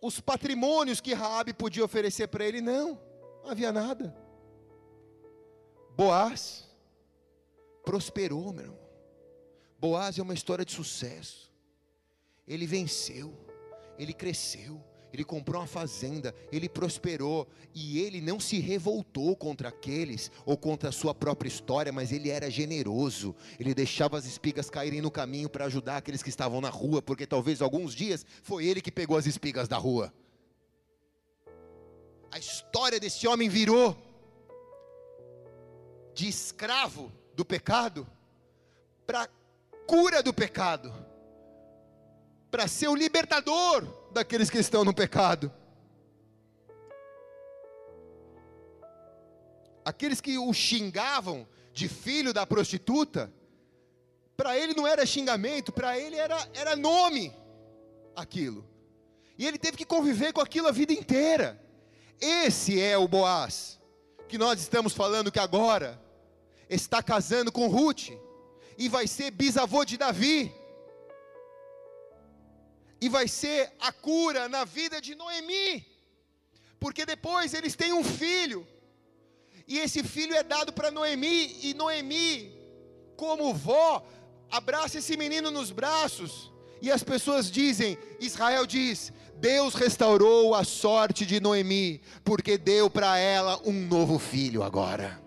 os patrimônios que Raabe podia oferecer para ele? Não, não havia nada. Boaz prosperou, meu irmão. Boaz é uma história de sucesso. Ele venceu. Ele cresceu, ele comprou uma fazenda, ele prosperou, e ele não se revoltou contra aqueles, ou contra a sua própria história, mas ele era generoso. Ele deixava as espigas caírem no caminho para ajudar aqueles que estavam na rua, porque talvez alguns dias foi ele que pegou as espigas da rua. A história desse homem virou de escravo do pecado, para cura do pecado, para ser o libertador daqueles que estão no pecado. Aqueles que o xingavam de filho da prostituta, para ele não era xingamento, para ele era, era nome aquilo. E ele teve que conviver com aquilo a vida inteira. Esse é o Boaz que nós estamos falando, que agora está casando com Rute, e vai ser bisavô de Davi, e vai ser a cura na vida de Noemi, porque depois eles têm um filho, e esse filho é dado para Noemi, e Noemi, como vó, abraça esse menino nos braços, e as pessoas dizem, Israel diz, Deus restaurou a sorte de Noemi, porque deu para ela um novo filho agora.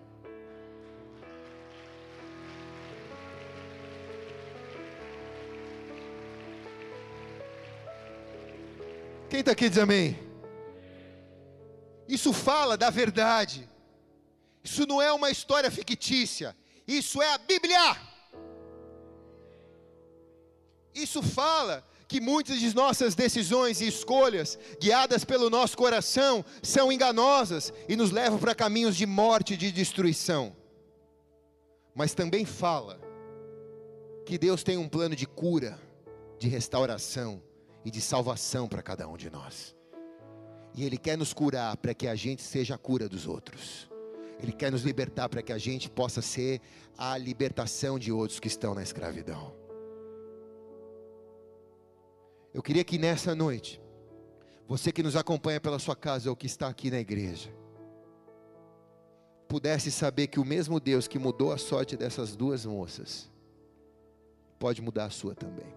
Quem está aqui diz amém? Isso fala da verdade. Isso não é uma história fictícia. Isso é a Bíblia. Isso fala que muitas de nossas decisões e escolhas, guiadas pelo nosso coração, são enganosas e nos levam para caminhos de morte e de destruição. mas também fala que Deus tem um plano de cura, de restauração e de salvação para cada um de nós. E Ele quer nos curar para que a gente seja a cura dos outros. Ele quer nos libertar para que a gente possa ser a libertação de outros que estão na escravidão. Eu queria que nessa noite, você que nos acompanha pela sua casa ou que está aqui na igreja, pudesse saber que o mesmo Deus que mudou a sorte dessas duas moças, pode mudar a sua também.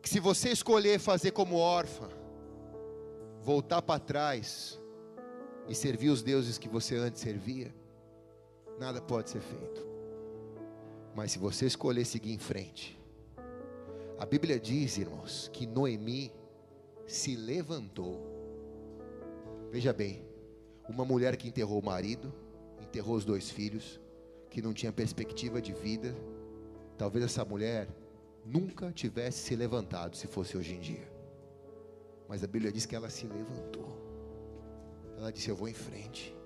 Que se você escolher fazer como Orfa, voltar para trás e servir os deuses que você antes servia, nada pode ser feito. Mas se você escolher seguir em frente, a Bíblia diz, irmãos, que Noemi se levantou. Veja bem, uma mulher que enterrou o marido, enterrou os dois filhos, que não tinha perspectiva de vida, talvez essa mulher nunca tivesse se levantado se fosse hoje em dia. Mas a Bíblia diz que ela se levantou. Ela disse, eu vou em frente.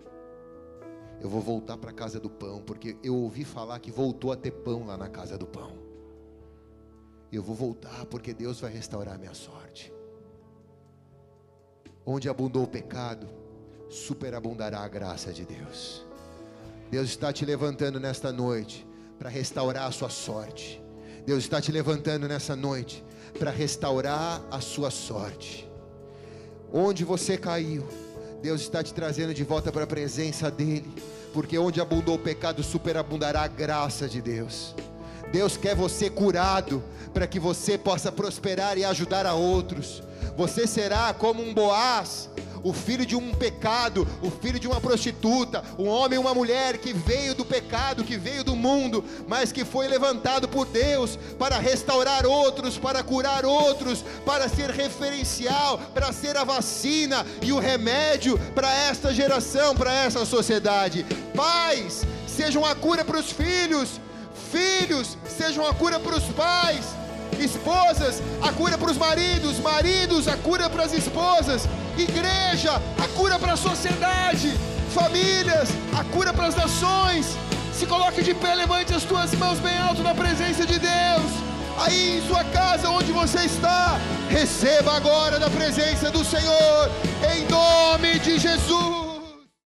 Eu vou voltar para a casa do pão, porque eu ouvi falar que voltou a ter pão lá na casa do pão. Eu vou voltar, porque Deus vai restaurar a minha sorte. Onde abundou o pecado, superabundará a graça de Deus. Deus está te levantando nesta noite para restaurar a sua sorte. Deus está te levantando nessa noite para restaurar a sua sorte. Onde você caiu, Deus está te trazendo de volta para a presença dEle, porque onde abundou o pecado, superabundará a graça de Deus. Deus quer você curado, para que você possa prosperar e ajudar a outros. Você será como um Boaz, o filho de um pecado, o filho de uma prostituta, um homem e uma mulher que veio do pecado, que veio do mundo, mas que foi levantado por Deus para restaurar outros, para curar outros, para ser referencial, para ser a vacina e o remédio para esta geração, para essa sociedade. Pais, sejam a cura para os filhos, filhos, sejam a cura para os pais, esposas, a cura para os maridos, maridos, a cura para as esposas, igreja, a cura para a sociedade, famílias, a cura para as nações. Se coloque de pé, levante as tuas mãos bem alto na presença de Deus. Aí em sua casa, onde você está, receba agora da presença do Senhor, em nome de Jesus.